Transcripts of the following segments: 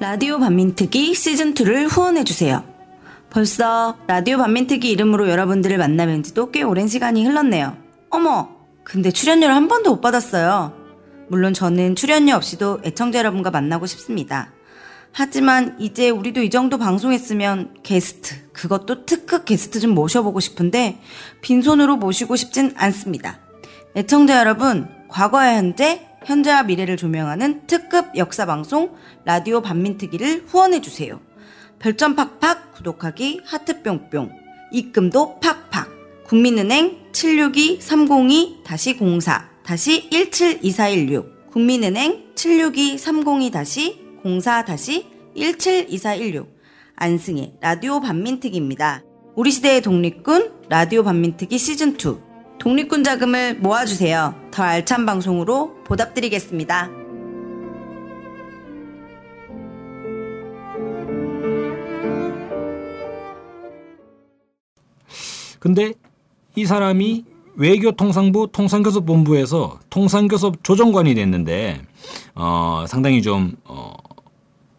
라디오 반민특위 시즌2를 후원해주세요. 벌써 라디오 반민특위 이름으로 여러분들을 만나뵌 지도 꽤 오랜 시간이 흘렀네요. 어머! 근데 출연료를 한 번도 못 받았어요. 물론 저는 출연료 없이도 애청자 여러분과 만나고 싶습니다. 하지만 이제 우리도 이 정도 방송했으면 게스트, 그것도 특급 게스트 좀 모셔보고 싶은데 빈손으로 모시고 싶진 않습니다. 애청자 여러분, 과거와 현재, 현재와 미래를 조명하는 특급 역사방송 라디오 반민특위를 후원해주세요. 별점 팍팍, 구독하기, 하트 뿅뿅, 입금도 팍팍. 국민은행 762-302-04-172416 국민은행 762-302-04-172416 안승의 라디오 반민특위입니다. 우리 시대의 독립군 라디오 반민특위 시즌2 독립군 자금을 모아주세요. 더 알찬 방송으로 보답드리겠습니다. 근데 이 사람이 외교통상부 통상교섭본부에서 통상교섭 조정관이 됐는데 상당히 좀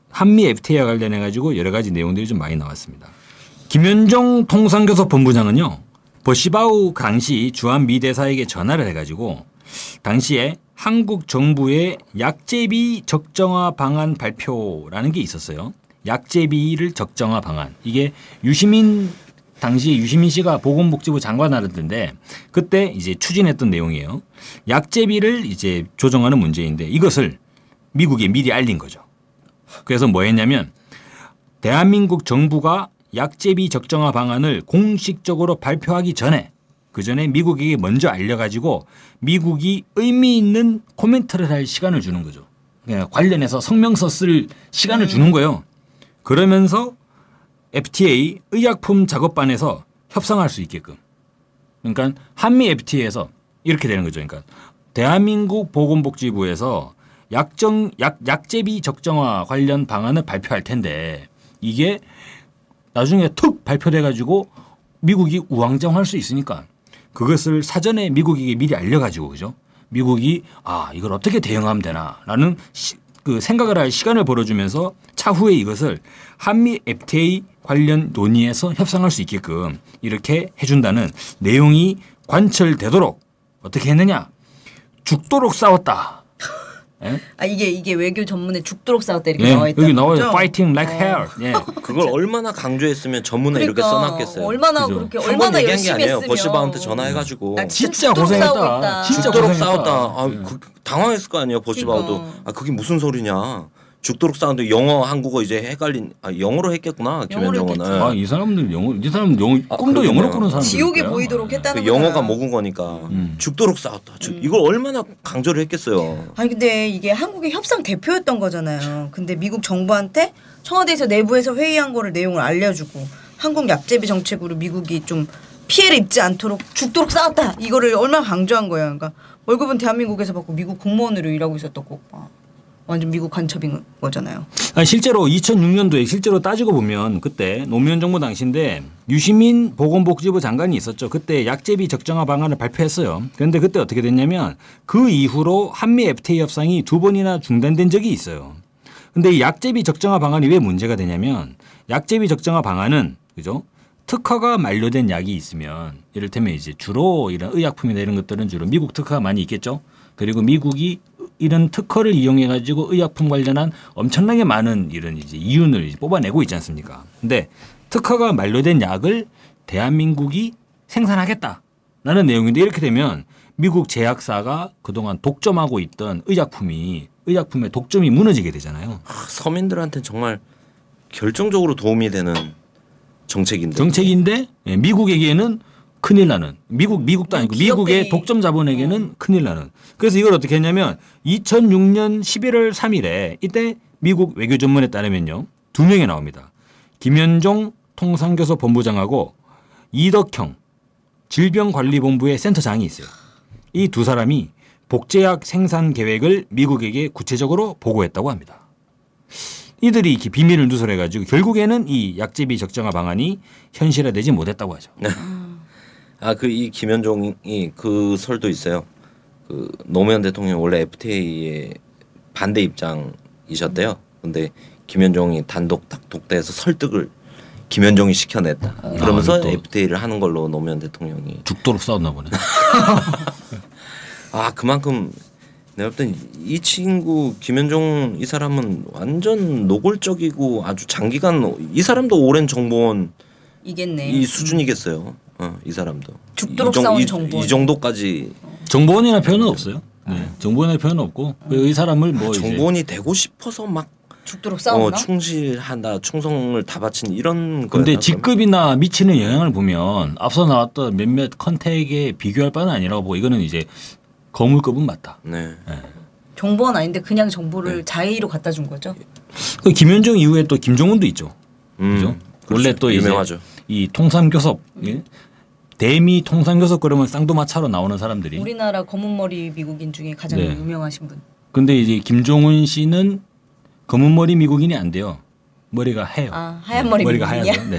한미 FTA와 관련해 가지고 여러 가지 내용들이 좀 많이 나왔습니다. 김현종 통상교섭본부장은요. 버시바우 당시 주한미 대사에게 전화를 해 가지고 당시에 한국 정부의 약제비 적정화 방안 발표라는 게 있었어요. 약제비를 적정화 방안. 이게 유시민 씨가 보건복지부 장관 하던데 그때 이제 추진했던 내용이에요. 약제비를 이제 조정하는 문제인데 이것을 미국에 미리 알린 거죠. 그래서 뭐 했냐면 대한민국 정부가 약제비 적정화 방안을 공식적으로 발표하기 전에 그 전에 미국에게 먼저 알려가지고 미국이 의미 있는 코멘트를 할 시간을 주는 거죠. 관련해서 성명서 쓸 시간을 주는 거예요. 그러면서 FTA 의약품 작업반에서 협상할 수 있게끔. 그러니까 한미 FTA에서 이렇게 되는 거죠. 그러니까 대한민국 보건복지부에서 약제비 적정화 관련 방안을 발표할 텐데 이게 나중에 툭 발표돼가지고 미국이 우왕좌왕할 수 있으니까 그것을 사전에 미국에게 미리 알려가지고 그죠? 미국이 아 이걸 어떻게 대응하면 되나라는 그 생각을 할 시간을 벌어주면서 차후에 이것을 한미 FTA 관련 논의에서 협상할 수 있게끔 이렇게 해준다는 내용이 관철되도록 어떻게 했느냐? 죽도록 싸웠다. 예? 아 이게 외교 전문에 죽도록 싸웠다 이렇게 예, 나와 있다. 여기 나와요. Fighting like hell. 예. 그걸 얼마나 강조했으면 전문에 그러니까, 이렇게 써놨겠어요. 얼마나 그죠? 그렇게 얼마나 열심히 했으면. 버시바우한테 전화해가지고 진짜 고생했다. 죽도록 싸웠다. 아, 당황했을 거 아니에요. 버시바우도. 아 그게 무슨 소리냐. 죽도록 싸운데 영어 한국어 이제 헷갈린. 아 영어로 했겠구나. 김현정은. 아 이 사람들 영어. 이 사람 영어 꿈도 영어로 꾸는 사람. 지옥에 보이도록 했다는 거. 영어가 먹은 거니까. 죽도록 싸웠다. 이걸 얼마나 강조를 했겠어요. 아니 근데 이게 한국의 협상 대표였던 거잖아요. 근데 미국 정부한테 청와대에서 내부에서 회의한 거를 내용을 알려주고 한국 약제비 정책으로 미국이 좀 피해를 입지 않도록 죽도록 싸웠다. 이거를 얼마나 강조한 거예요. 그러니까 월급은 대한민국에서 받고 미국 공무원으로 일하고 있었던 거. 완전 미국 간첩인 거잖아요. 아니, 실제로 2006년도에 실제로 따지고 보면 그때 노무현 정부 당시인데 유시민 보건복지부 장관이 있었죠. 그때 약제비 적정화 방안을 발표했어요. 그런데 그때 어떻게 됐냐면 그 이후로 한미 FTA 협상이 두 번이나 중단된 적이 있어요. 그런데 이 약제비 적정화 방안이 왜 문제가 되냐면 약제비 적정화 방안은 그죠? 특허가 만료된 약이 있으면 이를테면 이제 주로 이런 의약품이나 이런 것들은 주로 미국 특허가 많이 있겠죠. 그리고 미국이 이런 특허를 이용해가지고 의약품 관련한 엄청나게 많은 이런 이제 이윤을 이제 뽑아내고 있지 않습니까? 근데 특허가 만료된 약을 대한민국이 생산하겠다라는 내용인데 이렇게 되면 미국 제약사가 그동안 독점하고 있던 의약품의 독점이 무너지게 되잖아요. 아, 서민들한테는 정말 결정적으로 도움이 되는 정책인데 미국에게는 큰일 나는 미국도 아니고 미국의 독점 자본에게는 큰일 나는. 그래서 이걸 어떻게 했냐면 2006년 11월 3일에 이때 미국 외교 전문에 따르면요. 두 명이 나옵니다. 김현종 통상교섭 본부장하고 이덕형 질병관리본부의 센터장이 있어요. 이 두 사람이 복제약 생산 계획을 미국에게 구체적으로 보고했다고 합니다. 이들이 이렇게 비밀을 누설해가지고 결국에는 이 약제비 적정화 방안이 현실화되지 못했다고 하죠. 아, 이 김현종이 그 설도 있어요. 그 노무현 대통령 원래 FTA에 반대 입장이셨대요. 근데 김현종이 단독 독대해서 설득을 김현종이 시켜냈다. 그러면서 FTA를 하는 걸로 노무현 대통령이 죽도록 싸웠나 보네. 아 그만큼 내가 볼 땐 이 친구 김현종 이 사람은 완전 노골적이고 아주 장기간 이 사람도 오랜 정보원 이겠네. 이 수준이겠어요. 이 사람도 죽도록 싸운 정보원 이 정도까지 정보원이라는 표현은 없어요. 네. 정보원의 표현은 없고 이 사람을 뭐 정보원이 되고 싶어서 막 죽도록 싸웠나? 충실하다, 충성을 다 바친 이런 거. 근데 직급이나 미치는 영향을 보면 앞서 나왔던 몇몇 컨택에 비교할 바는 아니라고 보고 이거는 이제 거물급은 맞다. 네. 네. 정보원 아닌데 그냥 정보를 네. 자의로 갖다 준 거죠. 그 김현종 이후에 또 김종인도 있죠. 그죠? 원래 또 유명하죠. 이제 이 통삼교섭. 예? 대미 통삼교섭 그러면 쌍도마차로 나오는 사람들이. 우리나라 검은머리 미국인 중에 가장 네. 유명하신 분. 근데 이제 김종인 씨는 검은 머리 미국인이 안 돼요. 머리가 하얘요. 아, 하얀 머리 미국인이야? 머리가 하얀 거.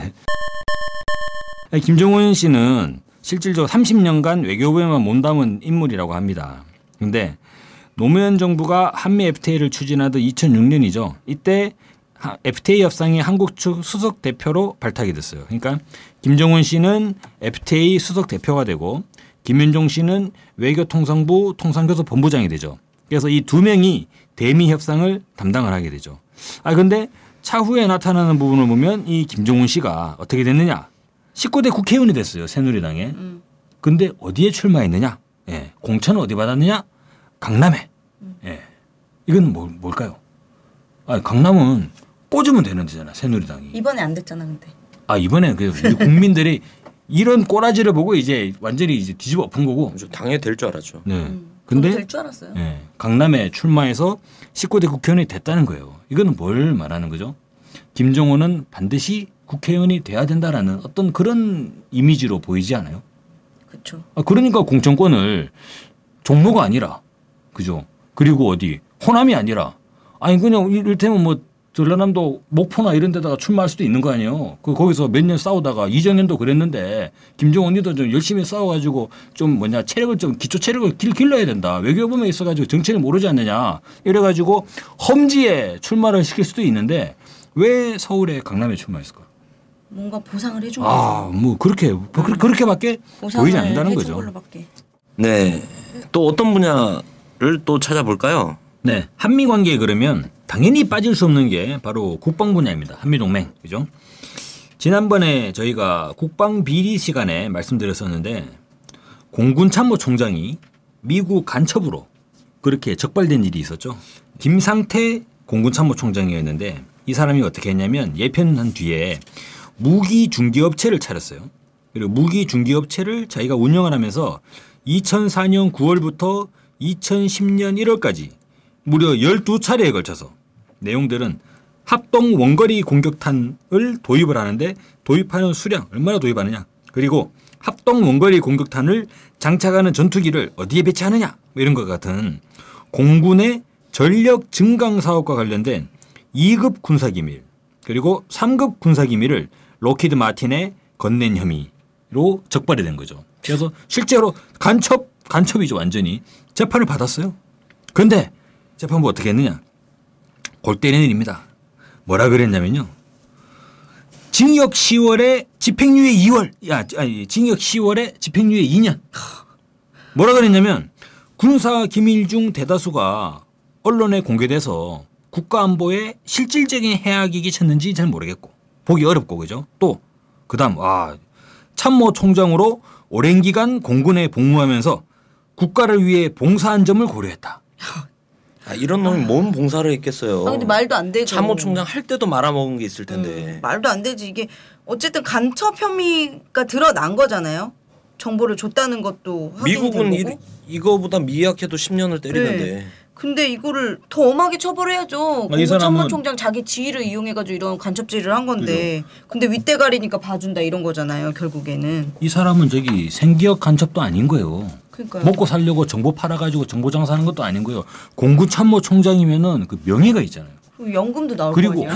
네. 김종인 씨는 실질적으로 30년간 외교부에만 몸담은 인물이라고 합니다. 그런데 노무현 정부가 한미 FTA를 추진하던 2006년이죠. 이때 FTA 협상이 한국 측 수석 대표로 발탁이 됐어요. 그러니까 김종인 씨는 FTA 수석 대표가 되고 김윤종 씨는 외교통상부 통상교섭 본부장이 되죠. 그래서 이 두 명이 대미 협상을 담당을 하게 되죠. 아 근데 차후에 나타나는 부분을 보면 이 김종인 씨가 어떻게 됐느냐? 19대 국회의원이 됐어요. 새누리당에. 근데 어디에 출마했느냐? 예. 공천은 어디 받았느냐? 강남에. 예. 이건 뭘까요? 아 강남은 꽂으면 되는 데잖아. 새누리당이. 이번에 안 됐잖아, 근데. 아 이번에 그 국민들이 이런 꼬라지를 보고 이제 완전히 이제 뒤집어 엎은 거고. 당연히 될 줄 알았죠. 네. 근데 될 줄 알았어요. 예, 강남에 출마해서 19대 국회의원이 됐다는 거예요. 이거는 뭘 말하는 거죠? 김종인은 반드시 국회의원이 돼야 된다라는 어떤 그런 이미지로 보이지 않아요? 그렇죠. 아, 그러니까 공천권을 종로가 아니라, 그죠? 그리고 어디 호남이 아니라, 아니 그냥 이를테면 뭐 전라남도 목포나 이런 데다가 출마할 수도 있는 거 아니에요. 그 거기서 몇 년 싸우다가 이정현도 그랬는데 김종인이도 좀 열심히 싸워가지고 좀 체력을 좀 기초 체력을 길러야 된다. 외교부에 있어가지고 정체를 모르지 않느냐. 이래가지고 험지에 출마를 시킬 수도 있는데 왜 서울에 강남에 출마했을까? 뭔가 보상을 해준 거죠. 아, 뭐 그렇게밖에 보이지 않는다는 거죠. 걸로밖에. 네, 또 어떤 분야를 또 찾아볼까요? 네, 한미 관계에 그러면 당연히 빠질 수 없는 게 바로 국방 분야입니다. 한미동맹, 그죠? 지난번에 저희가 국방 비리 시간에 말씀드렸었는데 공군 참모총장이 미국 간첩으로 그렇게 적발된 일이 있었죠. 김상태 공군 참모총장이었는데 이 사람이 어떻게 했냐면 예편한 뒤에 무기 중개업체를 차렸어요. 그리고 무기 중개업체를 자기가 운영을 하면서 2004년 9월부터 2010년 1월까지 무려 12차례에 걸쳐서 내용들은 합동 원거리 공격탄을 도입을 하는데 도입하는 수량 얼마나 도입하느냐 그리고 합동 원거리 공격탄을 장착하는 전투기를 어디에 배치하느냐 이런 것 같은 공군의 전력 증강 사업과 관련된 2급 군사기밀 그리고 3급 군사기밀을 로키드 마틴에 건넨 혐의로 적발이 된 거죠. 그래서 실제로 간첩이죠 완전히. 재판을 받았어요. 그런데 재판부 어떻게 했느냐. 골 때리는 일입니다. 뭐라 그랬냐면요. 징역 10월에 집행유예 2월. 징역 10월에 집행유예 2년. 뭐라 그랬냐면 군사 기밀 중 대다수가 언론에 공개돼서 국가 안보에 실질적인 해악이 끼쳤는지 잘 모르겠고 보기 어렵고 그죠. 또 그다음 참모총장으로 오랜 기간 공군에 복무하면서 국가를 위해 봉사한 점을 고려했다. 아, 이런 놈이 뭔 봉사를 했겠어요. 아, 근데 말도 안 되죠. 참모총장 할 때도 말아먹은 게 있을 텐데. 말도 안 되지. 이게 어쨌든 간첩 혐의가 드러난 거잖아요. 정보를 줬다는 것도 미국은 이거보다 미약해도 10년을 때리는데. 네. 근데 이거를 더 엄하게 처벌해야죠. 공군 참모총장 자기 지위를 이용해가지고 이런 간첩질을 한 건데. 근데 윗대가리니까 봐준다 이런 거잖아요. 결국에는. 이 사람은 저기 생기역 간첩도 아닌 거예요. 그러니까요. 먹고 살려고 정보 팔아가지고 정보 장사하는 것도 아닌 거예요. 공군 참모총장이면은 그 명예가 있잖아요. 연금도 나올 거예요. 그리고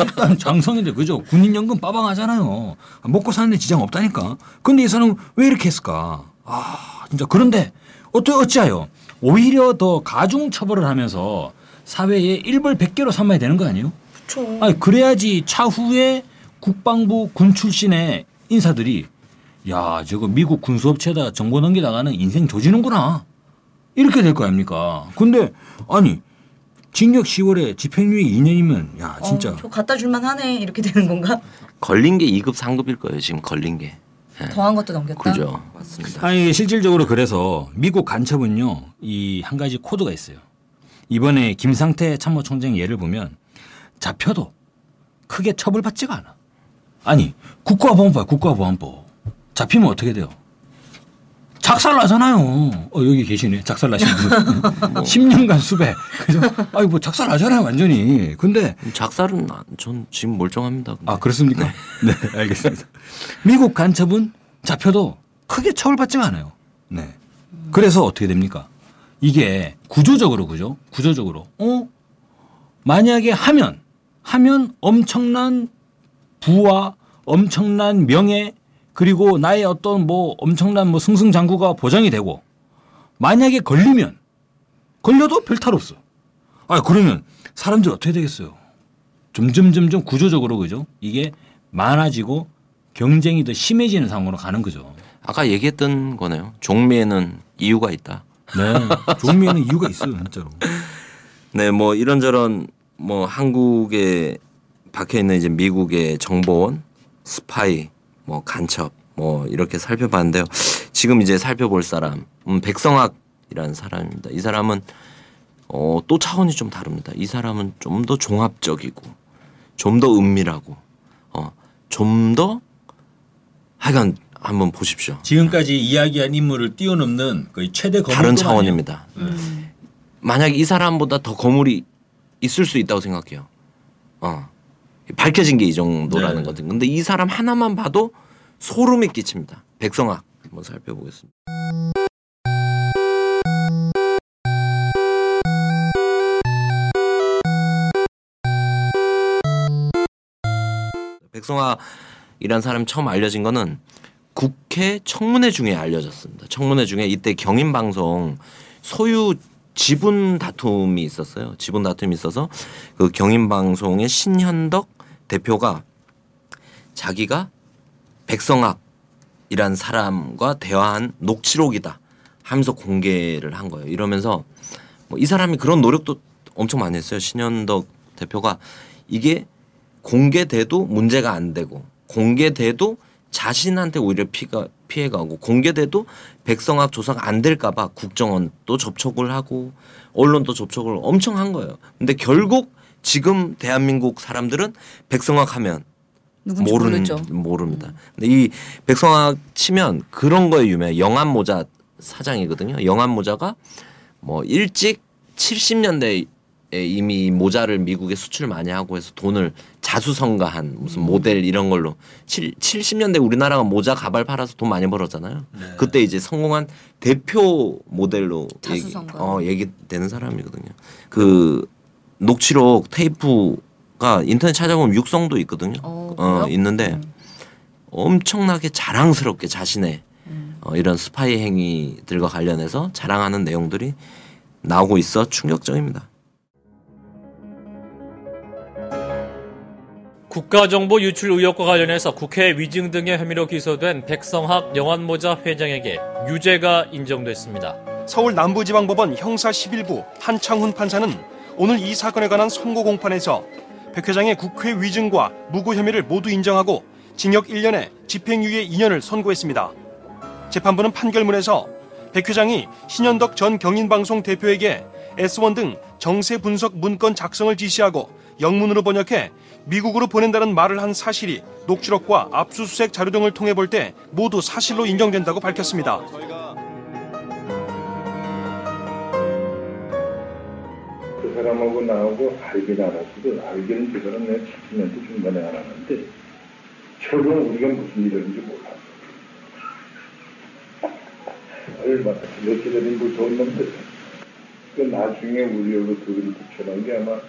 일단 장성인데 그죠? 군인연금 빠방하잖아요. 먹고 사는데 지장 없다니까. 근데 이 사람은 왜 이렇게 했을까? 아 진짜 그런데 어찌하여 오히려 더 가중 처벌을 하면서 사회에 일벌백계로 삼아야 되는 거 아니에요? 그렇죠. 아니 그래야지 차후에 국방부 군 출신의 인사들이 야 저거 미국 군수업체에다 정보 넘기다가는 인생 조지는구나 이렇게 될 거 아닙니까? 근데 아니 징역 10월에 집행유예 2년이면 야 진짜 저 갖다 줄만 하네 이렇게 되는 건가? 걸린 게 2급 3급일 거예요 지금 걸린 게. 네. 더한 것도 넘겼다. 그죠. 맞습니다. 아니 실질적으로 그래서 미국 간첩은요 이 한 가지 코드가 있어요. 이번에 김상태 참모총장 예를 보면 잡혀도 크게 처벌받지가 않아. 아니 국가보안법 국가보안법 잡히면 어떻게 돼요? 작살나잖아요. 여기 계시네. 작살나신 분. 10년간 수배. 그래서 아이 뭐 작살나잖아요 완전히. 근데 작살은 전 지금 멀쩡합니다. 근데. 아 그렇습니까? 네. 네 알겠습니다. 미국 간첩은 잡혀도 크게 처벌받지가 않아요. 네. 그래서 어떻게 됩니까? 이게 구조적으로 그죠? 구조적으로 만약에 하면 엄청난 부와 엄청난 명예 그리고 나의 어떤 뭐 엄청난 뭐 승승장구가 보장이 되고 만약에 걸려도 별 탈 없어. 아 그러면 사람들 어떻게 되겠어요? 점점 구조적으로 그죠? 이게 많아지고 경쟁이 더 심해지는 상황으로 가는 거죠. 아까 얘기했던 거네요. 종미에는 이유가 있다. 네, 종미에는 이유가 있어요, 진짜로. 네, 뭐 이런저런 뭐 한국에 박혀 있는 이제 미국의 정보원, 스파이. 뭐 간첩 뭐 이렇게 살펴봤는데요. 지금 이제 살펴볼 사람 백성학이라는 사람입니다. 이 사람은 또 차원이 좀 다릅니다. 이 사람은 좀 더 종합적이고 좀 더 은밀하고 좀 더 하여간 한번 보십시오. 지금까지 이야기한 인물을 뛰어넘는 거의 최대 거물 다른 차원입니다. 만약 이 사람보다 더 거물이 있을 수 있다고 생각해요. 밝혀진 게 이 정도라는 네. 거든. 근데 이 사람 하나만 봐도 소름이 끼칩니다. 백성학 한번 살펴보겠습니다. 백성학이란 사람 처음 알려진 거는 국회 청문회 중에 알려졌습니다. 청문회 중에 이때 경인방송 소유 지분 다툼이 있었어요. 지분 다툼이 있어서 그 경인방송의 신현덕 대표가 자기가 백성학이란 사람과 대화한 녹취록이다 하면서 공개를 한 거예요. 이러면서 뭐 이 사람이 그런 노력도 엄청 많이 했어요. 신현덕 대표가 이게 공개돼도 문제가 안 되고 공개돼도 자신한테 오히려 피해가고 공개돼도 백성학 조사가 안 될까 봐 국정원도 접촉을 하고 언론도 접촉을 엄청 한 거예요. 근데 결국 지금 대한민국 사람들은 백성학 하면 모릅니다. 근데 이 백성학 치면 그런 거에 유명해. 영암모자 사장이거든요. 영암모자가 뭐 일찍 70년대에 이미 모자를 미국에 수출 많이 하고 해서 돈을 자수성가한 무슨 모델 이런 걸로 70년대 우리나라가 모자 가발 팔아서 돈 많이 벌었잖아요. 네. 그때 이제 성공한 대표 모델로 얘기되는 사람이거든요. 그 녹취록 테이프가 인터넷 찾아보면 육성도 있거든요. 있는데 엄청나게 자랑스럽게 자신의 이런 스파이 행위들과 관련해서 자랑하는 내용들이 나오고 있어 충격적입니다. 국가정보 유출 의혹과 관련해서 국회 위증 등의 혐의로 기소된 백성학 영암모자 회장에게 유죄가 인정됐습니다. 서울 남부지방법원 형사 11부 한창훈 판사는 오늘 이 사건에 관한 선고 공판에서 백 회장의 국회 위증과 무고 혐의를 모두 인정하고 징역 1년에 집행유예 2년을 선고했습니다. 재판부는 판결문에서 백 회장이 신현덕 전 경인방송 대표에게 S1 등 정세 분석 문건 작성을 지시하고 영문으로 번역해 미국으로 보낸다는 말을 한 사실이 녹취록과 압수수색 자료 등을 통해 볼 때 모두 사실로 인정된다고 밝혔습니다. 그 사람하고 나하고 알긴 알았어도 알기는 그 사람 내 죽이면서 중간에 알았는데 결국 우리가 무슨 일이었는지 몰랐어. 얼마나 며칠이든 무서운 놈들. 그 나중에 우리하고 둘이 붙여놓은 게 아마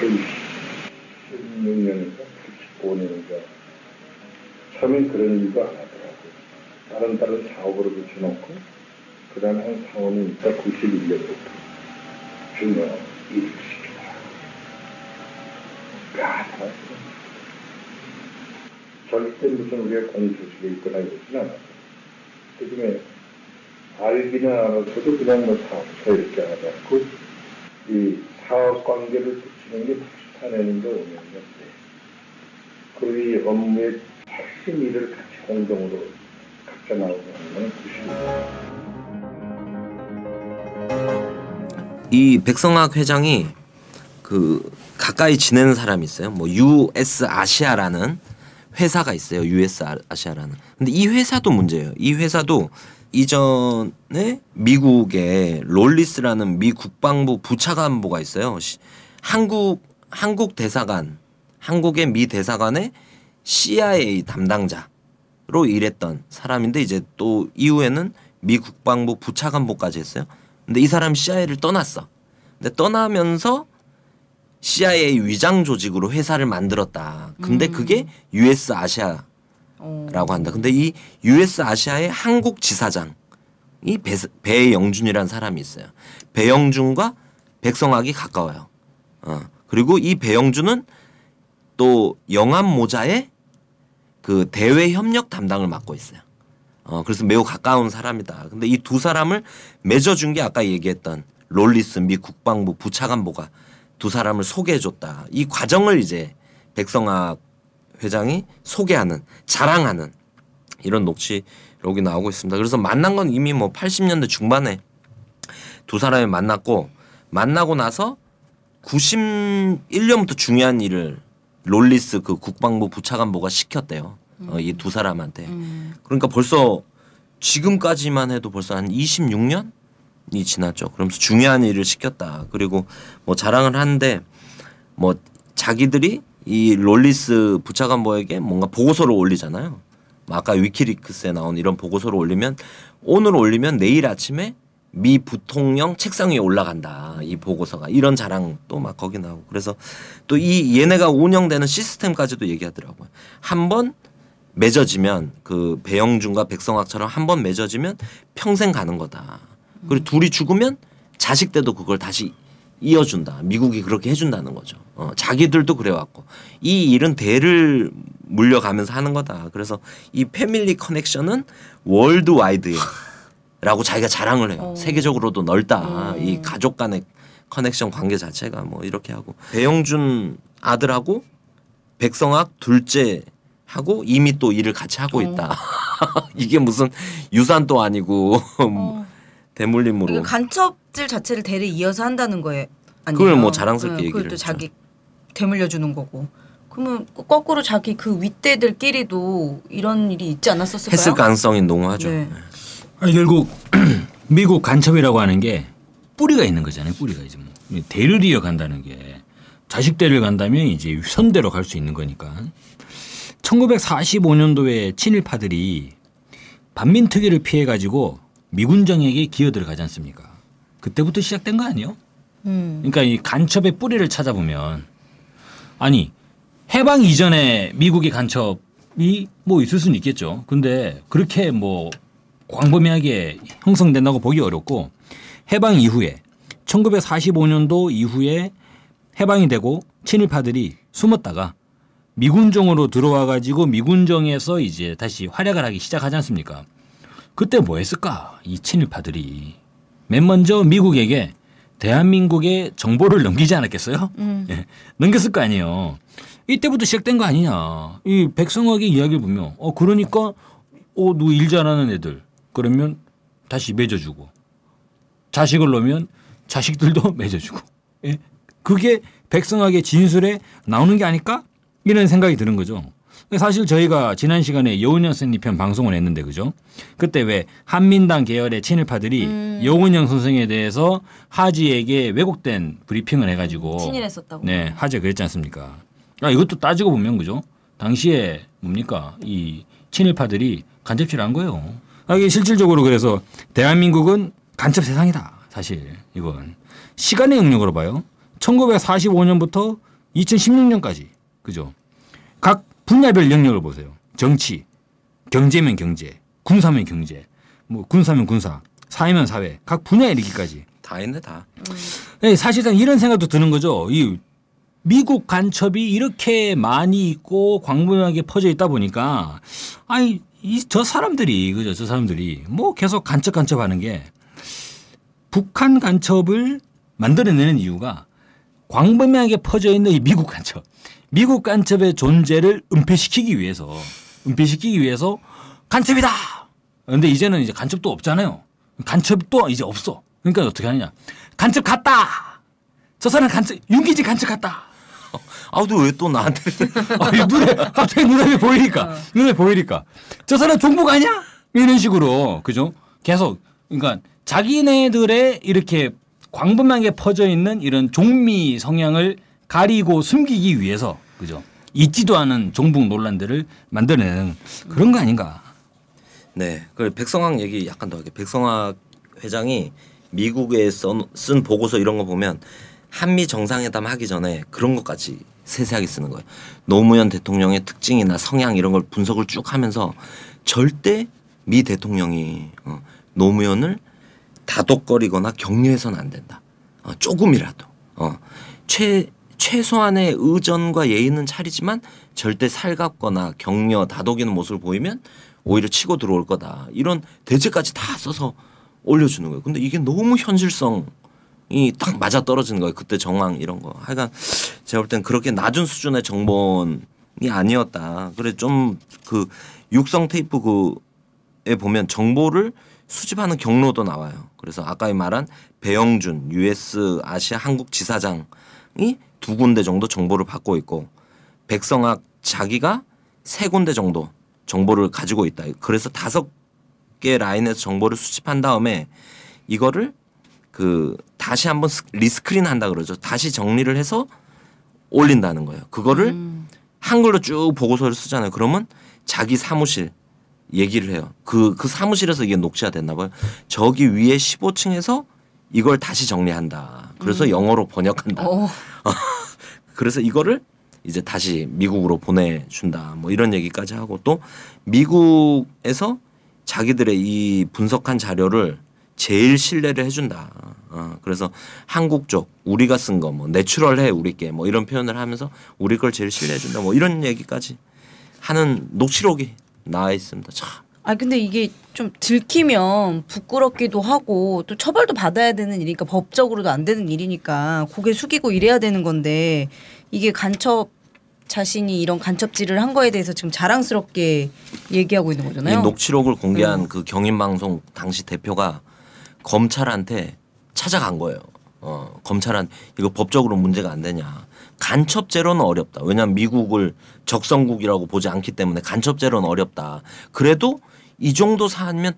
86년인가 95년인가 처음엔 그런 일도 안 하더라고요. 다른 사업으로 붙여놓고 그 다음 한 사원이 있다 91년부터 중요한 일을 시키다 절대 무슨 우리의 공수식에 있거나 이러진 않았어요. 그중에 알기는 알았어도 그냥 뭐 사업처 이렇게 하지 않고 이 사업 관계를 붙이는 게 84년인가 오면요. 그의 업무의 핵심 일을 같이 공동으로 각자 나오는 건 90년입니다. 이 백성학 회장이 그 가까이 지내는 사람이 있어요. 뭐 US 아시아라는 회사가 있어요. US 아시아라는. 근데 이 회사도 문제예요. 이 회사도 이전에 미국의 롤리스라는 미 국방부 부차관보가 있어요. 한국 대사관, 한국의 미 대사관의 CIA 담당자로 일했던 사람인데 이제 또 이후에는 미 국방부 부차관보까지 했어요. 근데 이 사람 CIA를 떠났어. 근데 떠나면서 CIA 위장 조직으로 회사를 만들었다. 근데 그게 US 아시아라고 한다. 근데 이 US 아시아의 한국 지사장이 배영준이라는 사람이 있어요. 배영준과 백성학이 가까워요. 그리고 이 배영준은 또 영암모자의 그 대외 협력 담당을 맡고 있어요. 그래서 매우 가까운 사람이다. 근데 이 두 사람을 맺어준 게 아까 얘기했던 롤리스 미 국방부 부차관보가 두 사람을 소개해줬다. 이 과정을 이제 백성학 회장이 소개하는, 자랑하는 이런 녹취록이 나오고 있습니다. 그래서 만난 건 이미 뭐 80년대 중반에 두 사람이 만나고 나서 91년부터 중요한 일을 롤리스 그 국방부 부차관보가 시켰대요. 이 두 사람한테. 그러니까 벌써 지금까지만 해도 벌써 한 26년? 이 지났죠. 그러면서 중요한 일을 시켰다. 그리고 뭐 자랑을 하는데 뭐 자기들이 이 롤리스 부차관보에게 뭔가 보고서를 올리잖아요. 아까 위키리크스에 나온 이런 보고서를 올리면 오늘 올리면 내일 아침에 미 부통령 책상 위에 올라간다. 이 보고서가. 이런 자랑도 막 거기 나오고. 그래서 또 이 얘네가 운영되는 시스템까지도 얘기하더라고요. 한번 맺어지면 그 배영준과 백성학처럼 한번 맺어지면 평생 가는 거다. 그리고 둘이 죽으면 자식 때도 그걸 다시 이어준다. 미국이 그렇게 해준다는 거죠. 자기들도 그래왔고 이 일은 대를 물려가면서 하는 거다. 그래서 이 패밀리 커넥션은 월드와이드라고 자기가 자랑을 해요. 세계적으로도 넓다. 이 가족 간의 커넥션 관계 자체가 뭐 이렇게 하고 배영준 아들하고 백성학 둘째 하고 이미 또 일을 같이 하고 있다. 이게 무슨 유산도 아니고 대물림으로. 그러니까 간첩질 자체를 대를 이어서 한다는 거예요. 그걸 뭐 자랑스럽게 얘기를 그걸 또 했죠. 자기 대물려주는 거고. 그러면 거꾸로 자기 그 윗대들끼리도 이런 일이 있지 않았었을까요? 했을 가능성이 농후하죠. 네. 아니, 결국 미국 간첩이라고 하는 게 뿌리가 있는 거잖아요. 뿌리가 이제 뭐. 대를 이어간다는 게 자식 대를 간다면 이제 선대로 갈 수 있는 거니까. 1945년도에 친일파들이 반민특위를 피해가지고 미군정에게 기어들어가지 않습니까? 그때부터 시작된 거 아니에요? 그러니까 이 간첩의 뿌리를 찾아보면 아니 해방 이전에 미국의 간첩이 뭐 있을 수는 있겠죠. 근데 그렇게 뭐 광범위하게 형성된다고 보기 어렵고 해방 이후에 1945년도 이후에 해방이 되고 친일파들이 숨었다가 미군정으로 들어와 가지고 미군정에서 이제 다시 활약을 하기 시작하지 않습니까? 그때 뭐 했을까? 이 친일파들이. 맨 먼저 미국에게 대한민국의 정보를 넘기지 않았겠어요? 네. 넘겼을 거 아니에요. 이때부터 시작된 거 아니냐. 이 백성학의 이야기를 보면 그러니까 누구 일 잘하는 애들 그러면 다시 맺어주고 자식을 놓으면 자식들도 맺어주고 예? 그게 백성학의 진술에 나오는 게 아닐까? 이런 생각이 드는 거죠. 사실 저희가 지난 시간에 여운형 선생님 편 방송을 했는데 그죠? 그때 왜 한민당 계열의 친일파들이 여운형 선생에 대해서 하지에게 왜곡된 브리핑을 해가지고 친일했었다고. 네, 하지 그랬지 않습니까? 야, 이것도 따지고 보면 그죠? 당시에 뭡니까? 이 친일파들이 간첩질한 거예요. 아, 이게 실질적으로 그래서 대한민국은 간첩 세상이다. 사실 이건 시간의 영역으로 봐요. 1945년부터 2016년까지 그죠? 각 분야별 영역을 보세요. 정치, 경제면 경제, 군사면 경제, 뭐 군사면 군사, 사회면 사회, 각 분야에 이르기까지 다 있네 다. 사실상 이런 생각도 드는 거죠. 이 미국 간첩이 이렇게 많이 있고 광범위하게 퍼져 있다 보니까 아니 저 사람들이 그죠? 저 사람들이 뭐 계속 간첩하는 게 북한 간첩을 만들어내는 이유가 광범위하게 퍼져 있는 이 미국 간첩, 미국 간첩의 존재를 은폐시키기 위해서 간첩이다. 그런데 이제는 이제 간첩도 없잖아요. 간첩도 이제 없어. 그러니까 어떻게 하느냐? 간첩 갔다. 저 사람 간첩 윤기지 간첩 갔다. 아우 왜 또 나한테 눈에 갑자기 눈에 보이니까 저 사람 종북 아니야? 이런 식으로 그죠? 계속 그러니까 자기네들의 이렇게 광범위하게 퍼져 있는 이런 종미 성향을 가리고 숨기기 위해서 그죠? 있지도 않은 종북 논란들을 만드는 그런 거 아닌가? 네, 그 백성학 얘기 약간 더 할게. 백성학 회장이 미국에 쓴 보고서 이런 거 보면 한미 정상회담 하기 전에 그런 것까지 세세하게 쓰는 거예요. 노무현 대통령의 특징이나 성향 이런 걸 분석을 쭉 하면서 절대 미 대통령이 노무현을 다독거리거나 격려해서는 안 된다. 조금이라도 최소한의 의전과 예의는 차리지만 절대 살갑거나 격려 다독이는 모습을 보이면 오히려 치고 들어올 거다. 이런 대책까지 다 써서 올려주는 거예요. 근데 이게 너무 현실성이 딱 맞아떨어지는 거예요. 그때 정황 이런 거. 하여간 제가 볼 땐 그렇게 낮은 수준의 정보원이 아니었다. 그래 좀 그 육성 테이프 그에 보면 정보를 수집하는 경로도 나와요. 그래서 아까 말한 배영준 US 아시아 한국 지사장이 두 군데 정도 정보를 받고 있고 백성학 자기가 세 군데 정도 정보를 가지고 있다. 그래서 5개 라인에서 정보를 수집한 다음에 이거를 그 다시 한번 리스크린 한다 그러죠. 다시 정리를 해서 올린다는 거예요. 그거를 한글로 쭉 보고서를 쓰잖아요. 그러면 자기 사무실 얘기를 해요. 그 사무실에서 이게 녹취가 됐나 봐요. 저기 위에 15층에서 이걸 다시 정리한다. 그래서 영어로 번역한다. 그래서 이거를 이제 다시 미국으로 보내준다. 뭐 이런 얘기까지 하고 또 미국에서 자기들의 이 분석한 자료를 제일 신뢰를 해준다. 그래서 한국 쪽 우리가 쓴 거 뭐 내추럴해 우리께 뭐 이런 표현을 하면서 우리 걸 제일 신뢰해준다. 뭐 이런 얘기까지 하는 녹취록이 나와 있습니다. 참. 아 근데 이게 좀 들키면 부끄럽기도 하고 또 처벌도 받아야 되는 일이니까 법적으로도 안 되는 일이니까 고개 숙이고 이래야 되는 건데 이게 간첩 자신이 이런 간첩질을 한 거에 대해서 지금 자랑스럽게 얘기하고 있는 거잖아요. 이 녹취록을 공개한 그 경인방송 당시 대표가 검찰한테 찾아간 거예요. 검찰한 이거 법적으로 문제가 안 되냐. 간첩죄로는 어렵다. 왜냐하면 미국을 적성국이라고 보지 않기 때문에 간첩죄로는 어렵다. 그래도 이 정도 사안이면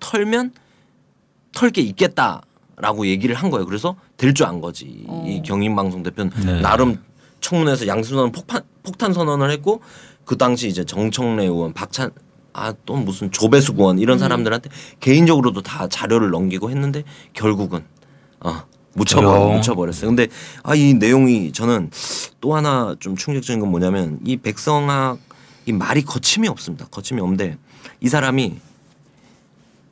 털게 있겠다라고 얘기를 한 거예요. 그래서 될 줄 안 거지. 이 경인방송 대표는 네. 나름 청문회에서 양승선 폭탄 선언을 했고 그 당시 이제 정청래 의원 박찬 또 무슨 조배수 의원 이런 사람들한테 개인적으로도 다 자료를 넘기고 했는데 결국은 묻혀버렸어요. 근데 이 내용이 저는 또 하나 좀 충격적인 건 뭐냐면 이 백성학 이 말이 거침이 없습니다. 거침이 없는데 이 사람이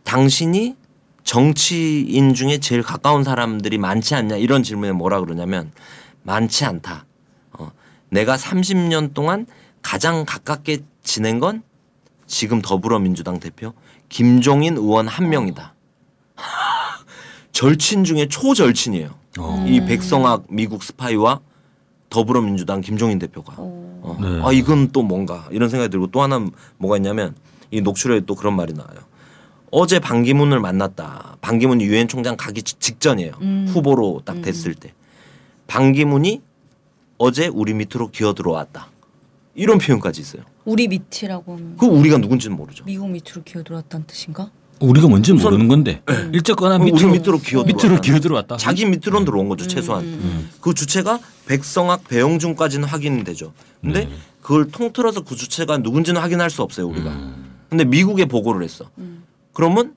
당신이 정치인 중에 제일 가까운 사람들이 많지 않냐 이런 질문에 뭐라 그러냐면 많지 않다. 내가 30년 동안 가장 가깝게 지낸 건 지금 더불어민주당 대표 김종인 의원 한 명이다. 절친 중에 초절친이에요. 이 백성학 미국 스파이와 더불어민주당 김종인 대표가. 네. 이건 또 뭔가 이런 생각이 들고 또 하나 뭐가 있냐면 이 녹취록에 또 그런 말이 나와요. 어제 방기문을 만났다. 방기문이 유엔 총장 가기 직전이에요. 후보로 딱 됐을 때. 방기문이 어제 우리 밑으로 기어 들어왔다. 이런 표현까지 있어요. 우리 밑이라고 하면. 그 우리가 누군지는 모르죠. 미국 밑으로 기어 들어왔다는 뜻인가? 우리가 뭔지는 모르는 건데 일정거나 밑으로 기어 들어왔다. 자기 밑으로는 들어온 거죠. 최소한. 그 주체가 백성학 배영준까지는 확인되죠. 근데 그걸 통틀어서 그 주체가 누군지는 확인할 수 없어요. 우리가. 근데 미국에 보고를 했어. 그러면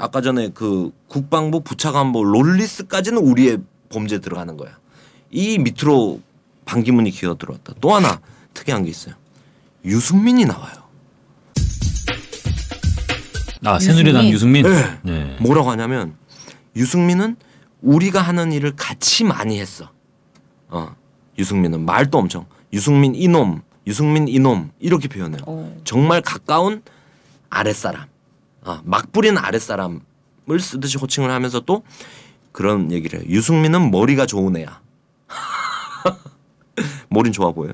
아까 전에 그 국방부 부차관보 롤리스까지는 우리의 범죄에 들어가는 거야. 이 밑으로 방기문이 기어 들어왔다. 또 하나 특이한 게 있어요. 유승민이 나와요. 새누리당 유승민. 네. 뭐라고 하냐면 유승민은 우리가 하는 일을 같이 많이 했어. 유승민은 말도 엄청 유승민 이놈 이렇게 표현해요. 정말 가까운 아랫사람, 막부린 아랫사람을 쓰듯이 호칭을 하면서 또 그런 얘기를 해요. 유승민은 머리가 좋은 애야. 머린 좋아 보여요.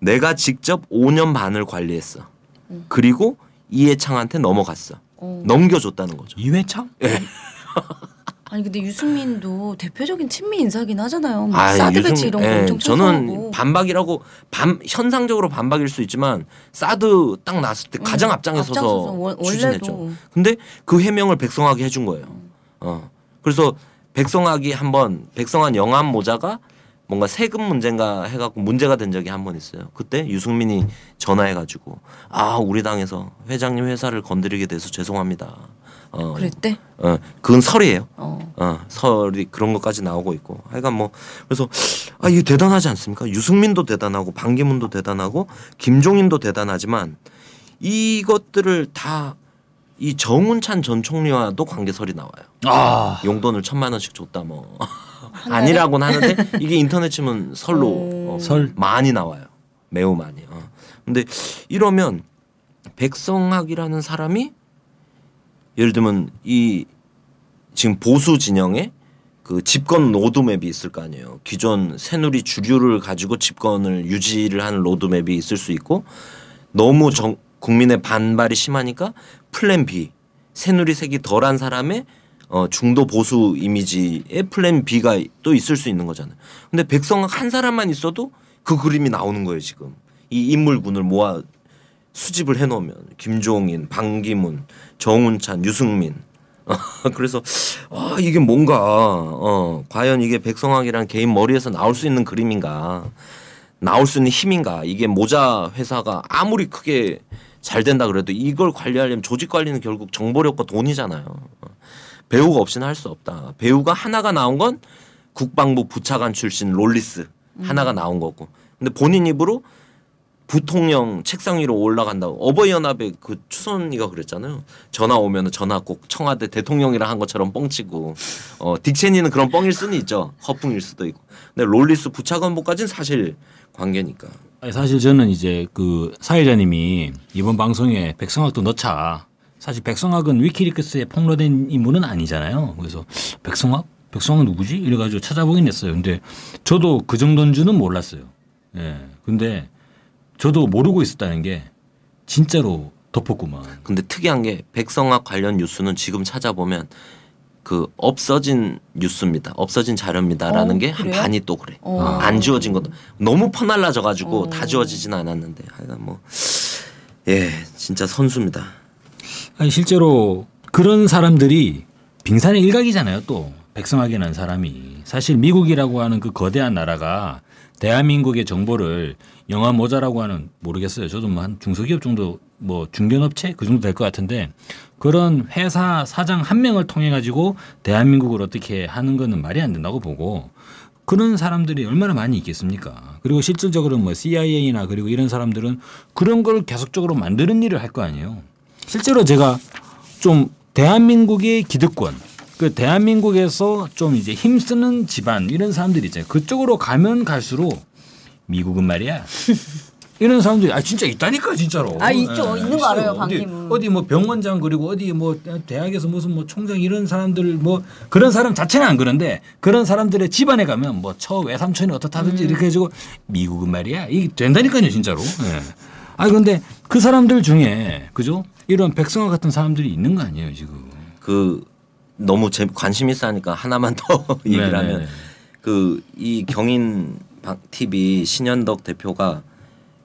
내가 직접 5년 반을 관리했어. 그리고 이해창한테 넘어갔어. 넘겨줬다는 거죠. 이회창? 네. 아니 근데 유승민도 대표적인 친미 인사긴 하잖아요. 막 사드 배치 이런 거 엄청 찬성하고. 저는 반박이라고 현상적으로 반박일 수 있지만 사드 딱 났을 때 가장 앞장서서 추진했죠. 근데 그 해명을 백성학이 해준 거예요. 그래서 백성학이 한번 백성학 영암모자가 뭔가 세금 문제인가 해갖고 문제가 된 적이 한 번 있어요. 그때 유승민이 전화해가지고 우리 당에서 회장님 회사를 건드리게 돼서 죄송합니다. 그랬대? 그건 설이에요. 설이 그런 것까지 나오고 있고. 하여간 뭐 그래서 이거 대단하지 않습니까? 유승민도 대단하고 방기문도 대단하고 김종인도 대단하지만 이것들을 다 이 정운찬 전 총리와도 관계설이 나와요. 용돈을 1,000만 원씩 줬다 뭐. 아니라고는 하는데 이게 인터넷 치면 설로 설 많이 나와요. 매우 많이. 근데 이러면 백성학이라는 사람이 예를 들면 이 지금 보수 진영에 그 집권 로드맵이 있을 거 아니에요. 기존 새누리 주류를 가지고 집권을 유지를 하는 로드맵이 있을 수 있고 너무 국민의 반발이 심하니까 플랜 B 새누리색이 덜한 사람의 중도 보수 이미지의 플랜 B가 또 있을 수 있는 거잖아요. 근데 백성학 한 사람만 있어도 그 그림이 나오는 거예요. 지금 이 인물군을 모아 수집을 해놓으면 김종인, 방기문, 정운찬, 유승민. 그래서 이게 뭔가 과연 이게 백성학이란 개인 머리에서 나올 수 있는 그림인가, 나올 수 있는 힘인가. 이게 모자 회사가 아무리 크게 잘 된다 그래도 이걸 관리하려면 조직 관리는 결국 정보력과 돈이잖아요. 배우가 없이는 할 수 없다. 배우가 하나가 나온 건 국방부 부차관 출신 롤리스 하나가 나온 거고, 근데 본인 입으로 부통령 책상 위로 올라간다고 어버이연합의 그 추선이가 그랬잖아요. 전화 오면 전화 꼭 청와대 대통령이라 한 것처럼 뻥치고, 딕체니는 그런 뻥일 수는 있죠. 허풍일 수도 있고. 근데 롤리스 부차관보까지는 사실 관계니까. 아니, 사실 저는 이제 그 사회자님이 이번 방송에 백성학도 넣자. 사실 백성학은 위키리크스에 폭로된 인물은 아니잖아요. 그래서 백성학은 누구지? 이래가지고 찾아보긴 했어요. 근데 저도 그 정도인 줄은 몰랐어요. 예. 근데 저도 모르고 있었다는 게 진짜로 덮었구만. 근데 특이한 게 백성학 관련 뉴스는 지금 찾아보면 그 없어진 뉴스입니다. 없어진 자료입니다라는 게 한 반이 또 그래. 안 지워진 것도 너무 퍼날라져가지고 다 지워지진 않았는데. 하여간 뭐 예 진짜 선수입니다. 아니 실제로 그런 사람들이 빙산의 일각이잖아요. 또 백성학이라는 사람이 사실 미국이라고 하는 그 거대한 나라가 대한민국의 정보를 영암모자라고 하는, 모르겠어요. 저도 뭐 한 중소기업 정도, 뭐 중견업체 그 정도 될 것 같은데, 그런 회사 사장 한 명을 통해 가지고 대한민국을 어떻게 하는 거는 말이 안 된다고 보고, 그런 사람들이 얼마나 많이 있겠습니까? 그리고 실질적으로 뭐 CIA나 그리고 이런 사람들은 그런 걸 계속적으로 만드는 일을 할 거 아니에요. 실제로 제가 좀 대한민국의 기득권, 그 대한민국에서 좀 이제 힘쓰는 집안 이런 사람들이 있잖아요. 그쪽으로 가면 갈수록 미국은 말이야. 이런 사람들이 진짜 있다니까 진짜로. 있죠. 있는 거 알아요. 방기문. 어디 뭐 병원장 그리고 어디 뭐 대학에서 무슨 뭐 총장 이런 사람들, 뭐 그런 사람 자체는 안 그런데 그런 사람들의 집안에 가면 뭐 처 외삼촌이 어떻다든지 이렇게 해주고 미국은 말이야. 이게 된다니까요 진짜로. 네. 그런데 그 사람들 중에 그죠? 이런 백성학 같은 사람들이 있는 거 아니에요 지금. 너무 관심 있어 하니까 하나만 더 얘기를 하면, 그 이 경인 TV 신현덕 대표가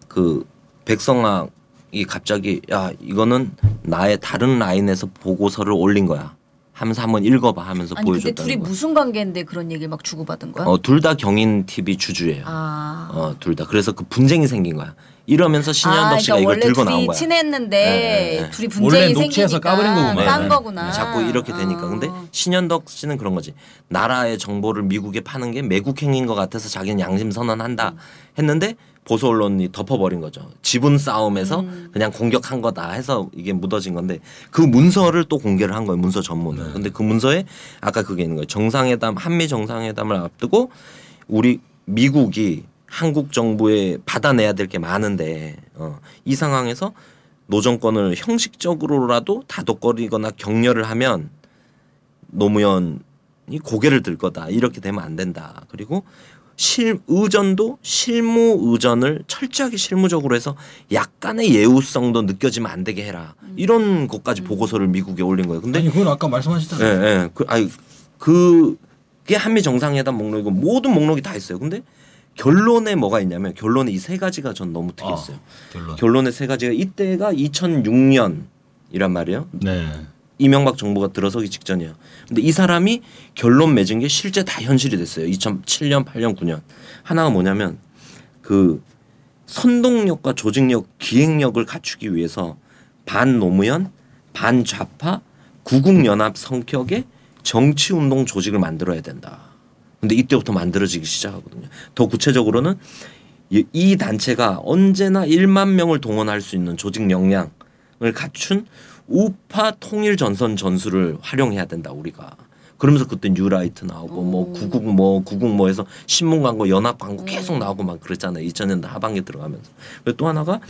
그 백성학이 갑자기 이거는 나의 다른 라인에서 보고서를 올린 거야. 하면서 한번 읽어봐 하면서 보여줬다는 거야. 근데 둘이 무슨 관계인데 그런 얘기를 막 주고받은 거야? 둘 다 경인 TV 주주예요. 둘 다. 그래서 그 분쟁이 생긴 거야. 이러면서 신현덕 씨가 그러니까 이걸 들고 나온 거야. 원래 둘이 친했는데 둘이 분쟁이 생기니까 원래 녹취해서 까버린 거구나. 깐 거구나. 자꾸 이렇게 되니까. 근데 신현덕 씨는 그런 거지. 나라의 정보를 미국에 파는 게 매국행인 것 같아서 자기는 양심 선언한다 했는데 보수 언론이 덮어버린 거죠. 지분 싸움에서 그냥 공격한 거다 해서 이게 묻어진 건데, 그 문서를 또 공개를 한 거예요. 문서 전문을. 근데 그 문서에 아까 그게 있는 거예요. 정상회담, 한미 정상회담을 앞두고 우리 미국이 한국 정부에 받아내야 될 게 많은데 이 상황에서 노정권을 형식적으로라도 다독거리거나 격려를 하면 노무현이 고개를 들 거다. 이렇게 되면 안 된다. 그리고 의전도 실무 의전을 철저하게 실무적으로 해서 약간의 예우성도 느껴지면 안 되게 해라. 이런 것까지 보고서를 미국에 올린 거예요. 근데 아니 그건 아까 말씀하셨잖아요. 예, 예. 그게 한미 정상회담 목록이고 모든 목록이 다 있어요. 근데 결론에 뭐가 있냐면 결론에 이 세 가지가 전 너무 특이했어요. 결론에 세 가지가 이때가 2006년이란 말이에요. 네. 이명박 정부가 들어서기 직전이에요. 근데 이 사람이 결론 맺은 게 실제 다 현실이 됐어요. 2007년, 8년, 9년. 하나가 뭐냐면 그 선동력과 조직력, 기획력을 갖추기 위해서 반노무현, 반좌파, 구국연합 성격의 정치운동 조직을 만들어야 된다. 근데 이때부터 만들어지기 시작하거든요. 더 구체적으로는 이 단체가 언제나 1만 명을 동원할 수 있는 조직 역량을 갖춘 우파 통일 전선 전술을 활용해야 된다 우리가. 그러면서 그때 뉴라이트 나오고 뭐 구국 뭐 해서 신문 광고 연합 광고 계속 나오고 막 그랬잖아요. 2000년대 하반기 들어가면서. 그리고 또 하나가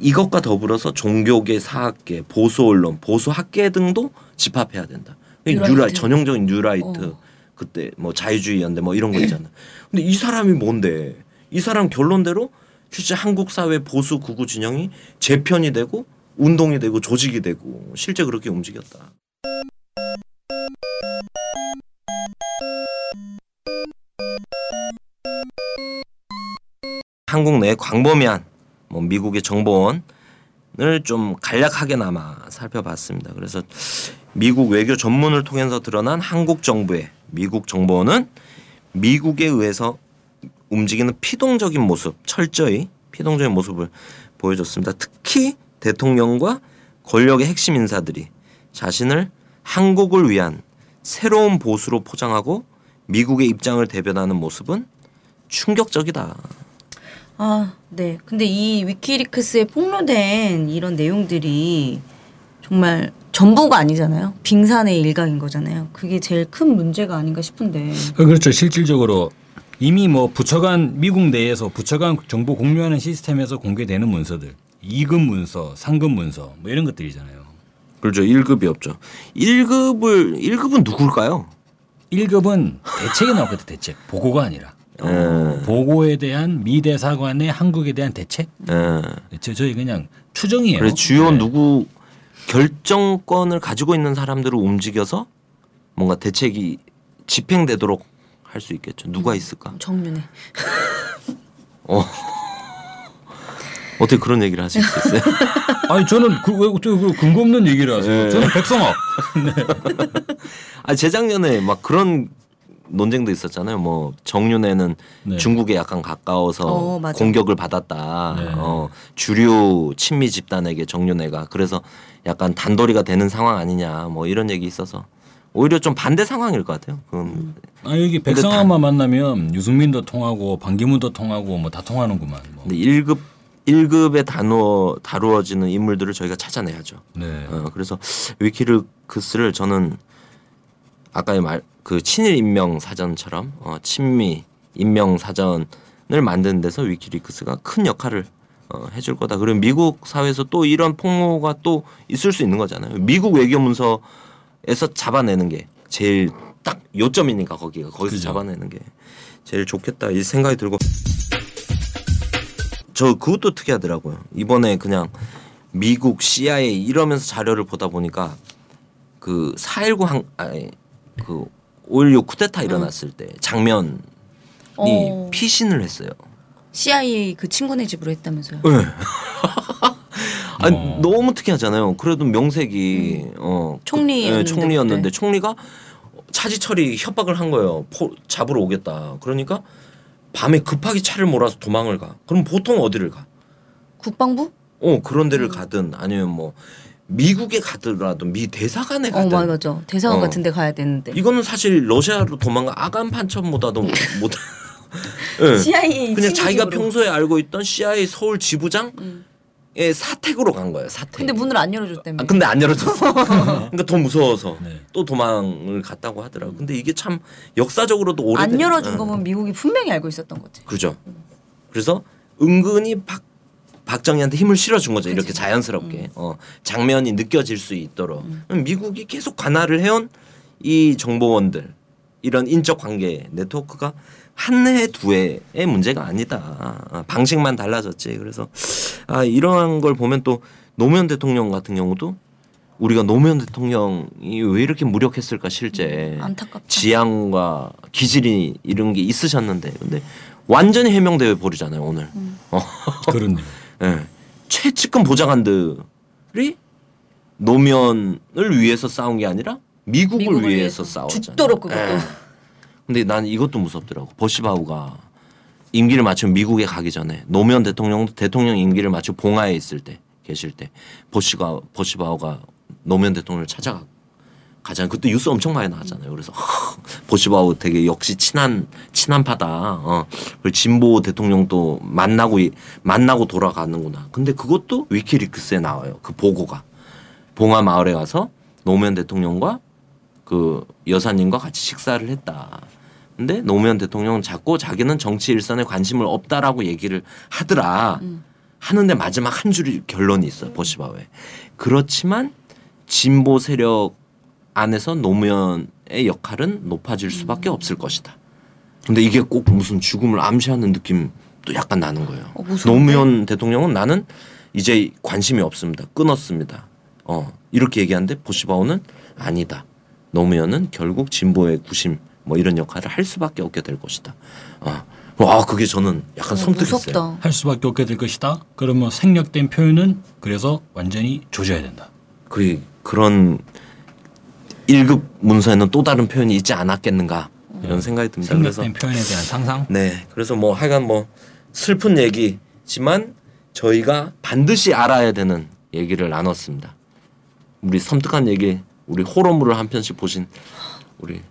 이것과 더불어서 종교계, 사학계, 보수 언론, 보수 학계 등도 집합해야 된다. 뉴라이트 전형적인 뉴라이트. 그때 뭐 자유주의 연대 뭐 이런 거 있잖아. 근데 이 사람이 뭔데? 이 사람 결론대로 실제 한국 사회 보수 구구 진영이 재편이 되고 운동이 되고 조직이 되고 실제 그렇게 움직였다. 한국 내 광범위한 뭐 미국의 정보원을 좀 간략하게나마 살펴봤습니다. 그래서 미국 외교 전문을 통해서 드러난 한국 정부의 미국 정보원은 미국에 의해서 움직이는 피동적인 모습, 철저히 피동적인 모습을 보여줬습니다. 특히 대통령과 권력의 핵심 인사들이 자신을 한국을 위한 새로운 보수로 포장하고 미국의 입장을 대변하는 모습은 충격적이다. 아, 네. 근데 이 위키리크스에 폭로된 이런 내용들이 정말 전부가 아니잖아요. 빙산의 일각인 거잖아요. 그게 제일 큰 문제가 아닌가 싶은데. 그렇죠. 실질적으로 이미 뭐 부처간 미국 내에서 부처간 정보 공유하는 시스템에서 공개되는 문서들. 2급 문서, 3급 문서 뭐 이런 것들이잖아요. 그렇죠. 1급이 없죠. 1급은 누굴까요? 1급은 대책이 나오거든요. 대책. 보고가 아니라. 보고에 대한 미 대사관의 한국에 대한 대책. 저희 그냥 추정이에요. 그래, 주요 누구. 결정권을 가지고 있는 사람들을 움직여서 뭔가 대책이 집행되도록 할 수 있겠죠. 누가 있을까? 정윤회. 어떻게 그런 얘기를 하실 수 있어요? 아니 저는 왜 근거 없는 얘기를 하세요. 네. 저는 백성학. 네. 아 재작년에 막 그런 논쟁도 있었잖아요. 뭐 정윤회는 네. 중국에 약간 가까워서 공격을 받았다. 네. 주류 친미 집단에게 정윤회가 그래서 약간 단도리가 되는 상황 아니냐 뭐 이런 얘기 있어서 오히려 좀 반대 상황일 것 같아요. 아 여기 백성학만 만나면 유승민도 통하고 방기문도 통하고 뭐 다 통하는구만. 뭐. 근데 1급에 다루어지는 인물들을 저희가 찾아내야죠. 네. 그래서 위키리크스를 저는 아까의 말 그 친일 인명 사전처럼 친미 인명 사전을 만드는 데서 위키리크스가 큰 역할을 해줄 거다. 그리고 미국 사회에서 또 이런 폭로가 또 있을 수 있는 거잖아요. 미국 외교 문서에서 잡아내는 게 제일 딱 요점이니까 거기서 그죠. 잡아내는 게 제일 좋겠다 이 생각이 들고 저 그것도 특이하더라고요. 이번에 그냥 미국 CIA 이러면서 자료를 보다 보니까 그 4.19 그 5.16 쿠데타 일어났을 때 장면이 피신을 했어요. CIA 그 친구네 집으로 했다면서요? 네. 아니, 너무 특이하잖아요. 그래도 명색이 총리였는데 총리가 차지철이 협박을 한 거예요. 잡으러 오겠다. 그러니까 밤에 급하게 차를 몰아서 도망을 가. 그럼 보통 어디를 가? 국방부? 그런 데를 가든 아니면 뭐 미국에 가더라도 미 대사관에 가든. 맞아. 대사관 같은 데 가야 되는데. 이거는 사실 러시아로 도망가 아간판첩보다도 못. 네. CIA 그냥 자기가 평소에 알고 있던 CIA 서울 지부장의 사택으로 간 거예요. 사택. 근데 문을 안 열어줬다며. 근데 안 열어줬어. 그러니까 더 무서워서 또 도망을 갔다고 하더라고. 근데 이게 참 역사적으로도 오래된. 안 열어준 거면 미국이 분명히 알고 있었던 거지. 그죠. 그래서 은근히 박정희한테 힘을 실어준 거죠. 그치. 이렇게 자연스럽게 장면이 느껴질 수 있도록. 미국이 계속 관할을 해온 이 정보원들, 이런 인적관계 네트워크가 한 해 두 해의 문제가 아니다. 방식만 달라졌지. 그래서 아, 이러한 걸 보면 또 노무현 대통령 같은 경우도 우리가 노무현 대통령이 왜 이렇게 무력했을까, 실제 안타깝다. 지향과 기질이 이런 게 있으셨는데 근데 완전히 해명되어 버리잖아요 오늘. 그런. 네. 최측근 보좌관들이 노무현을 위해서 싸운 게 아니라 미국을 위해서 싸웠잖아요. 죽도록 그것도. 근데 난 이것도 무섭더라고. 버시바우가 임기를 마치고 미국에 가기 전에, 노무현 대통령도 대통령 임기를 마치고 봉하에 있을 때, 계실 때 버시바우가 노무현 대통령을 찾아가잖아요. 그때 뉴스 엄청 많이 나왔잖아요. 그래서 버시바우 되게 역시 친한 파다. 그리고 진보 대통령도 만나고 돌아가는구나. 근데 그것도 위키리크스에 나와요. 그 보고가. 봉하 마을에 가서 노무현 대통령과 그 여사님과 같이 식사를 했다. 근데 노무현 대통령은 자꾸 자기는 정치 일선에 관심을 없다라고 얘기를 하더라. 하는데 마지막 한 줄 결론이 있어요. 버시바우에. 그렇지만 진보 세력 안에서 노무현의 역할은 높아질 수밖에 없을 것이다. 근데 이게 꼭 무슨 죽음을 암시하는 느낌도 약간 나는 거예요. 노무현 대통령은 나는 이제 관심이 없습니다. 끊었습니다. 이렇게 얘기하는데 버시바우는 아니다. 노무현은 결국 진보의 구심 뭐 이런 역할을 할 수밖에 없게 될 것이다. 와, 그게 저는 약간 섬뜩했어요. 할 수밖에 없게 될 것이다. 그러면 생략된 표현은 그래서 완전히 조져야 된다. 그런 1급 문서에는 또 다른 표현이 있지 않았겠는가 이런 생각이 듭니다. 생략된 표현에 대한 상상. 네, 그래서 뭐 하여간 뭐 슬픈 얘기지만 저희가 반드시 알아야 되는 얘기를 나눴습니다. 우리 섬뜩한 얘기, 우리 호러물을 한 편씩 보신 우리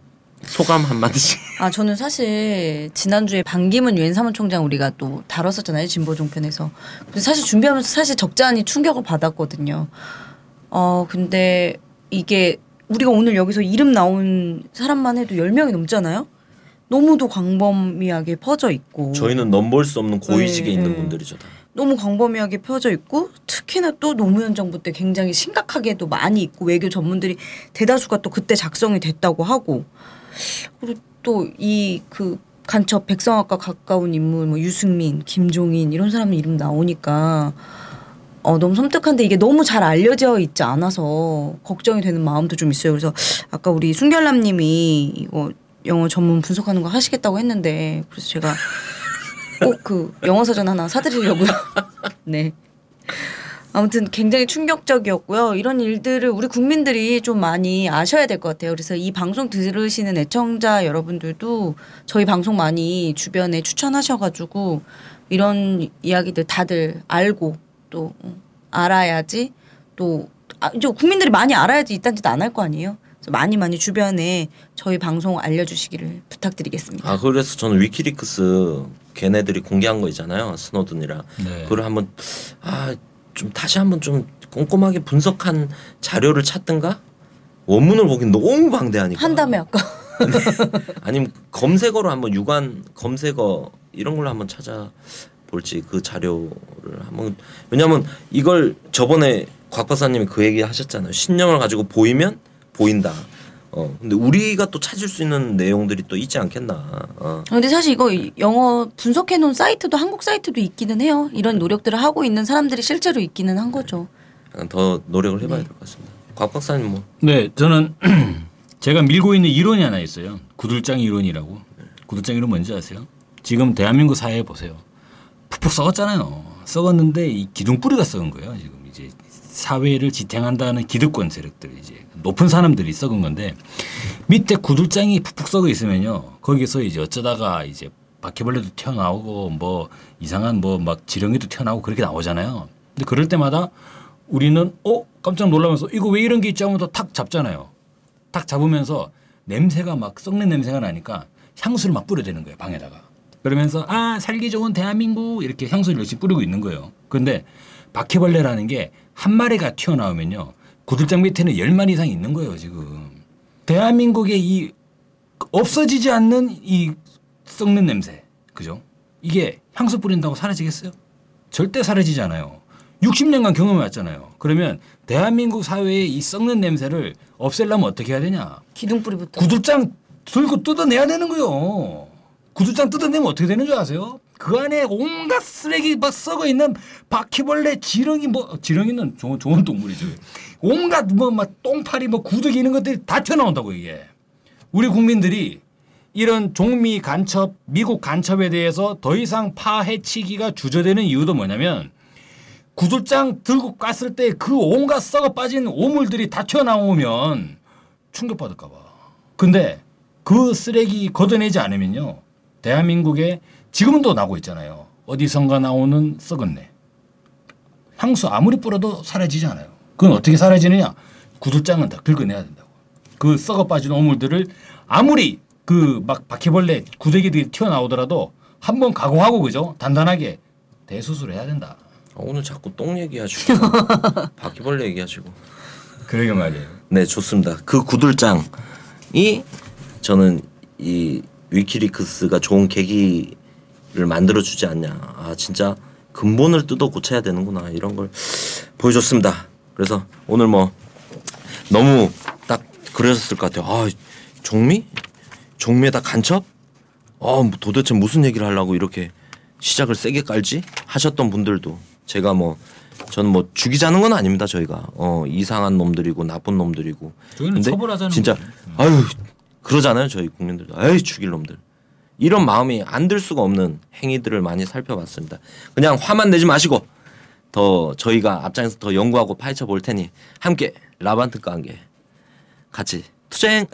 소감 한마디씩. 아, 저는 사실 지난주에 방기문 유엔 사무총장 우리가 또 다뤘었잖아요. 진보 종편에서. 근데 사실 준비하면서 사실 적잖이 충격을 받았거든요. 근데 이게 우리가 오늘 여기서 이름 나온 사람만 해도 10명이 넘잖아요. 너무도 광범위하게 퍼져 있고. 저희는 넘볼 수 없는 고위직에 있는 분들이죠. 다. 너무 광범위하게 펴져 있고, 특히나 또 노무현 정부 때 굉장히 심각하게도 많이 있고, 외교 전문들이 대다수가 또 그때 작성이 됐다고 하고, 그리고 또 이 그 간첩 백성학과 가까운 인물 뭐 유승민, 김종인 이런 사람 이름 나오니까 너무 섬뜩한데 이게 너무 잘 알려져 있지 않아서 걱정이 되는 마음도 좀 있어요. 그래서 아까 우리 순결남님이 이거 영어 전문 분석하는 거 하시겠다고 했는데 그래서 제가 꼭 그 영어 사전 하나 사드리려고요. 네. 아무튼 굉장히 충격적이었고요. 이런 일들을 우리 국민들이 좀 많이 아셔야 될 것 같아요. 그래서 이 방송 들으시는 애청자 여러분들도 저희 방송 많이 주변에 추천하셔가지고 이런 이야기들 다들 알고 또 알아야지 또 이제 국민들이 많이 알아야지 이딴 짓 안 할 거 아니에요. 많이 주변에 저희 방송 알려주시기를 부탁드리겠습니다. 아, 그래서 저는 위키리크스 걔네들이 공개한 거 있잖아요. 스노든이랑. 네. 그걸 한번 좀 다시 한번 좀 꼼꼼하게 분석한 자료를 찾든가. 원문을 보긴 너무 방대하니까. 한다며 아까. 아니면 검색어로 한번 유관 검색어 이런 걸로 한번 찾아볼지 그 자료를 한번. 왜냐하면 이걸 저번에 곽 박사님이 그 얘기 하셨잖아요. 신념을 가지고 보이면 보인다. 근데 우리가 또 찾을 수 있는 내용들이 또 있지 않겠나. 근데 사실 이거 영어 분석해 놓은 사이트도 한국 사이트도 있기는 해요. 이런 노력들을 하고 있는 사람들이 실제로 있기는 한 거죠. 약간 더 노력을 해봐야 될 것 같습니다. 곽 박사님 뭐? 네, 저는 제가 밀고 있는 이론이 하나 있어요. 구들장 이론이라고. 구들장 이론 뭔지 아세요? 지금 대한민국 사회에 보세요. 푹푹 썩었잖아요. 썩었는데 이 기둥뿌리가 썩은 거예요. 지금 이제 사회를 지탱한다는 기득권 세력들 이제. 높은 사람들이 썩은 건데 밑에 구들장이 푹푹 썩어 있으면요 거기서 이제 어쩌다가 이제 바퀴벌레도 튀어나오고 뭐 이상한 뭐 막 지렁이도 튀어나오고 그렇게 나오잖아요. 근데 그럴 때마다 우리는 깜짝 놀라면서 이거 왜 이런 게 있지 하면서 탁 잡잖아요. 탁 잡으면서 냄새가 막 썩는 냄새가 나니까 향수를 막 뿌려대는 거예요 방에다가. 그러면서 살기 좋은 대한민국 이렇게 향수를 열심히 뿌리고 있는 거예요. 그런데 바퀴벌레라는 게 한 마리가 튀어나오면요. 구들장 밑에는 10마리 이상 있는 거예요 지금. 대한민국의 이 없어지지 않는 이 썩는 냄새, 그죠? 이게 향수 뿌린다고 사라지겠어요? 절대 사라지지 않아요. 60년간 경험해 왔잖아요. 그러면 대한민국 사회의 이 썩는 냄새를 없애려면 어떻게 해야 되냐? 기둥뿌리부터. 구두장 들고 뜯어내야 되는 거요. 구두장 뜯어내면 어떻게 되는 줄 아세요? 그 안에 온갖 쓰레기 막 썩어 있는 바퀴벌레, 지렁이, 뭐 지렁이는 좋은 동물이죠. 온갖 뭐 막 똥파리, 뭐 구더기 이런 것들이 다 튀어나온다고 이게. 우리 국민들이 이런 종미 간첩, 미국 간첩에 대해서 더 이상 파헤치기가 주저되는 이유도 뭐냐면 구들장 들고 갔을 때 그 온갖 썩어 빠진 오물들이 다 튀어나오면 충격받을까 봐. 근데 그 쓰레기 걷어내지 않으면요. 대한민국에 지금도 나고 있잖아요. 어디선가 나오는 썩은내. 향수 아무리 뿌려도 사라지지 않아요. 그건 어떻게 사라지느냐? 구들장은 다 긁어내야 된다고. 그 썩어 빠진 오물들을 아무리 그 막 바퀴벌레 구더기들이 튀어나오더라도 한번 각오하고 그죠? 단단하게 대수술해야 된다. 오늘 자꾸 똥 얘기하시고 바퀴벌레 얘기하시고 그러게 말이에요. 네, 좋습니다. 그 구들장이 저는 이 위키리크스가 좋은 계기를 만들어주지 않냐. 아 진짜 근본을 뜯어 고쳐야 되는구나 이런 걸 보여줬습니다. 그래서 오늘 뭐 너무 딱 그러셨을 것 같아요. 아 종미? 종미에다 간첩? 아 도대체 무슨 얘기를 하려고 이렇게 시작을 세게 깔지? 하셨던 분들도 제가 뭐 저는 뭐 죽이자는 건 아닙니다. 저희가 이상한 놈들이고 나쁜 놈들이고 저희는 처벌하자는 진짜 거예요. 아유 그러잖아요. 저희 국민들도 아유 죽일 놈들 이런 마음이 안 들 수가 없는 행위들을 많이 살펴봤습니다. 그냥 화만 내지 마시고 더 저희가 앞장에서 더 연구하고 파헤쳐 볼 테니 함께 라반트과 함께 같이 투쟁!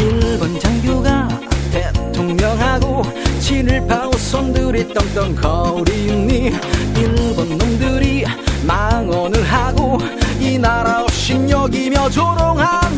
일본 장교가 대통령하고 친일파우손들이 떵떵거리니 일본 놈들이 망언을 하고 이 나라 업신여기며 조롱한